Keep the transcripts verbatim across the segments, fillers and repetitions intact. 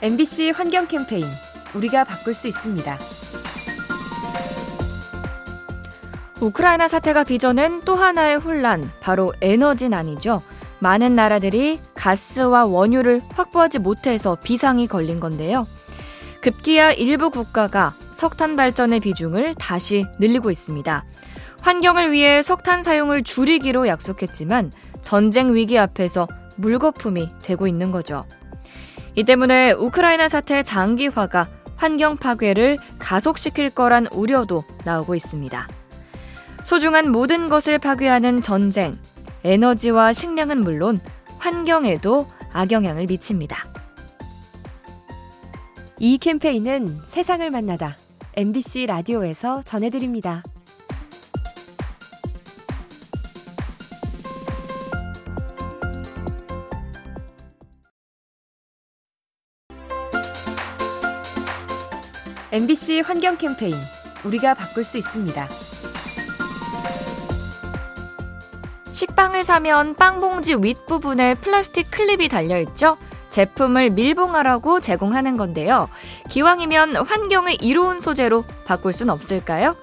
엠비씨 환경 캠페인 우리가 바꿀 수 있습니다. 우크라이나 사태가 빚어낸 또 하나의 혼란, 바로 에너지난이죠. 많은 나라들이 가스와 원유를 확보하지 못해서 비상이 걸린 건데요. 급기야 일부 국가가 석탄 발전의 비중을 다시 늘리고 있습니다. 환경을 위해 석탄 사용을 줄이기로 약속했지만 전쟁 위기 앞에서 물거품이 되고 있는 거죠. 이 때문에 우크라이나 사태 장기화가 환경 파괴를 가속시킬 거란 우려도 나오고 있습니다. 소중한 모든 것을 파괴하는 전쟁, 에너지와 식량은 물론 환경에도 악영향을 미칩니다. 이 캠페인은 세상을 만나다 엠비씨 라디오에서 전해드립니다. 엠비씨 환경 캠페인 우리가 바꿀 수 있습니다. 식빵을 사면 빵봉지 윗부분에 플라스틱 클립이 달려있죠. 제품을 밀봉하라고 제공하는 건데요. 기왕이면 환경에 이로운 소재로 바꿀 순 없을까요?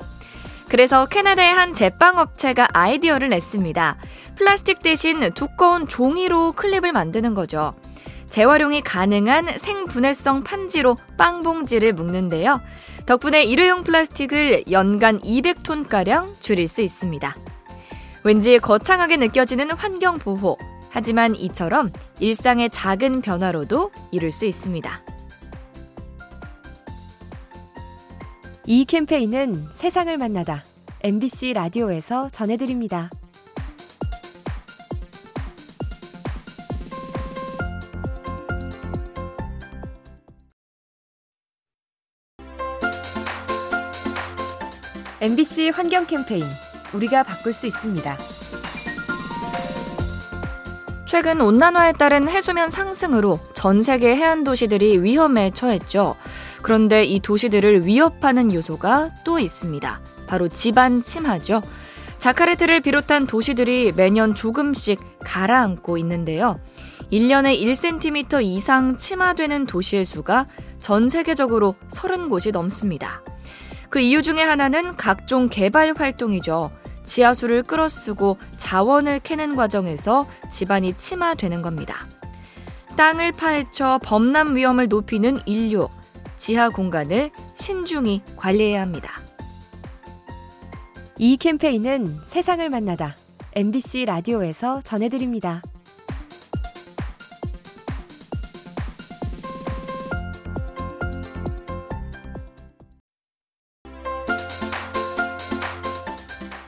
그래서 캐나다의 한 제빵업체가 아이디어를 냈습니다. 플라스틱 대신 두꺼운 종이로 클립을 만드는 거죠. 재활용이 가능한 생분해성 판지로 빵봉지를 묶는데요. 덕분에 일회용 플라스틱을 연간 이백 톤가량 줄일 수 있습니다. 왠지 거창하게 느껴지는 환경보호. 하지만 이처럼 일상의 작은 변화로도 이룰 수 있습니다. 이 캠페인은 세상을 만나다 엠비씨 라디오에서 전해드립니다. 엠비씨 환경 캠페인 우리가 바꿀 수 있습니다. 최근 온난화에 따른 해수면 상승으로 전 세계 해안 도시들이 위험에 처했죠. 그런데 이 도시들을 위협하는 요소가 또 있습니다. 바로 지반 침하죠. 자카르트를 비롯한 도시들이 매년 조금씩 가라앉고 있는데요. 일 년에 일 센티미터 이상 침하되는 도시의 수가 전 세계적으로 서른 곳이 넘습니다. 그 이유 중에 하나는 각종 개발 활동이죠. 지하수를 끌어쓰고 자원을 캐는 과정에서 지반이 침하되는 겁니다. 땅을 파헤쳐 범람 위험을 높이는 인류, 지하 공간을 신중히 관리해야 합니다. 이 캠페인은 세상을 만나다 엠비씨 라디오에서 전해드립니다.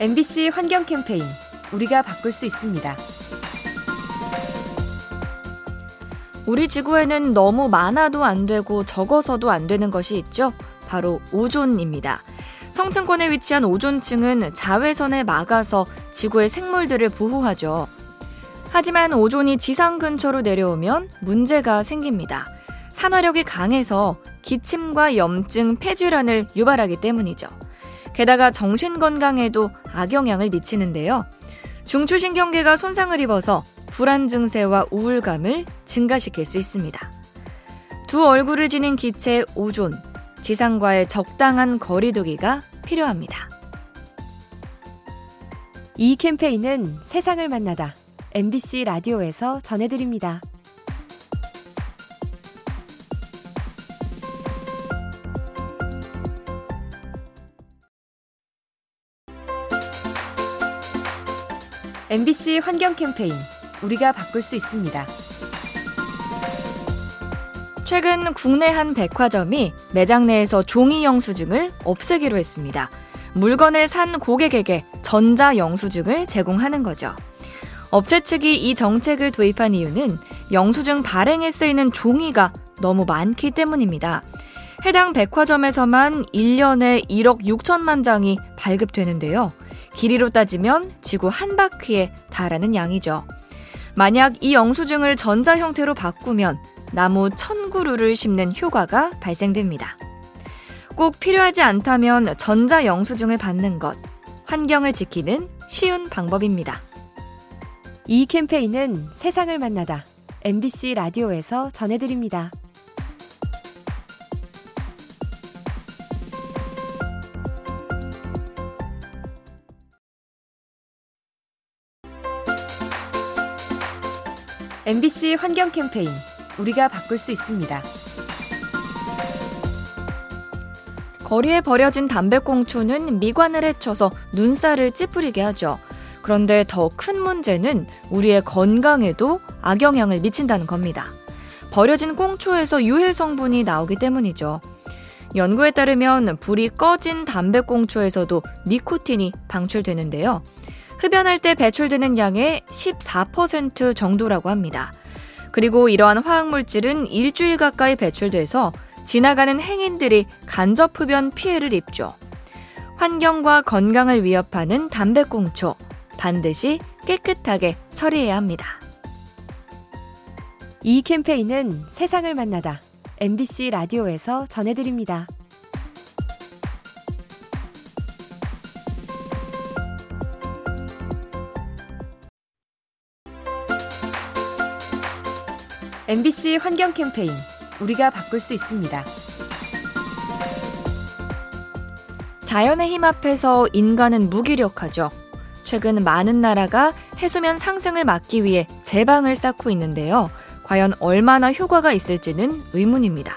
엠비씨 환경 캠페인 우리가 바꿀 수 있습니다. 우리 지구에는 너무 많아도 안 되고 적어서도 안 되는 것이 있죠. 바로 오존입니다. 성층권에 위치한 오존층은 자외선에 막아서 지구의 생물들을 보호하죠. 하지만 오존이 지상 근처로 내려오면 문제가 생깁니다. 산화력이 강해서 기침과 염증, 폐질환을 유발하기 때문이죠. 게다가 정신건강에도 악영향을 미치는데요. 중추신경계가 손상을 입어서 불안 증세와 우울감을 증가시킬 수 있습니다. 두 얼굴을 지닌 기체 오존, 지상과의 적당한 거리두기가 필요합니다. 이 캠페인은 세상을 만나다 엠비씨 라디오에서 전해드립니다. 엠비씨 환경 캠페인 우리가 바꿀 수 있습니다. 최근 국내 한 백화점이 매장 내에서 종이 영수증을 없애기로 했습니다. 물건을 산 고객에게 전자 영수증을 제공하는 거죠. 업체 측이 이 정책을 도입한 이유는 영수증 발행에 쓰이는 종이가 너무 많기 때문입니다. 해당 백화점에서만 일 년에 일억 육천만 장이 발급되는데요. 길이로 따지면 지구 한 바퀴에 달하는 양이죠. 만약 이 영수증을 전자 형태로 바꾸면 나무 천 그루를 심는 효과가 발생됩니다. 꼭 필요하지 않다면 전자 영수증을 받는 것, 환경을 지키는 쉬운 방법입니다. 이 캠페인은 세상을 만나다 엠비씨 라디오에서 전해드립니다. 엠비씨 환경 캠페인 우리가 바꿀 수 있습니다. 거리에 버려진 담배꽁초는 미관을 해쳐서 눈살을 찌푸리게 하죠. 그런데 더 큰 문제는 우리의 건강에도 악영향을 미친다는 겁니다. 버려진 꽁초에서 유해 성분이 나오기 때문이죠. 연구에 따르면 불이 꺼진 담배꽁초에서도 니코틴이 방출되는데요. 흡연할 때 배출되는 양의 십사 퍼센트 정도라고 합니다. 그리고 이러한 화학물질은 일주일 가까이 배출돼서 지나가는 행인들이 간접흡연 피해를 입죠. 환경과 건강을 위협하는 담배꽁초, 반드시 깨끗하게 처리해야 합니다. 이 캠페인은 세상을 만나다 엠비씨 라디오에서 전해드립니다. 엠비씨 환경 캠페인 우리가 바꿀 수 있습니다. 자연의 힘 앞에서 인간은 무기력하죠. 최근 많은 나라가 해수면 상승을 막기 위해 제방을 쌓고 있는데요. 과연 얼마나 효과가 있을지는 의문입니다.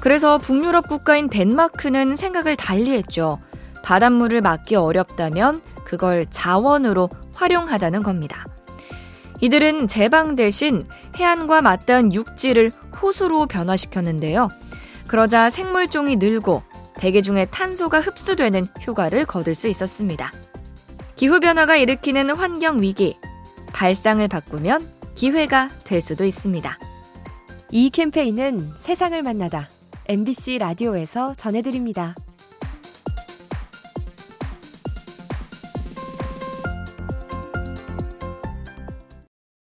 그래서 북유럽 국가인 덴마크는 생각을 달리했죠. 바닷물을 막기 어렵다면 그걸 자원으로 활용하자는 겁니다. 이들은 제방 대신 해안과 맞닿은 육지를 호수로 변화시켰는데요. 그러자 생물종이 늘고 대기 중에 탄소가 흡수되는 효과를 거둘 수 있었습니다. 기후변화가 일으키는 환경위기, 발상을 바꾸면 기회가 될 수도 있습니다. 이 캠페인은 세상을 만나다 엠비씨 라디오에서 전해드립니다.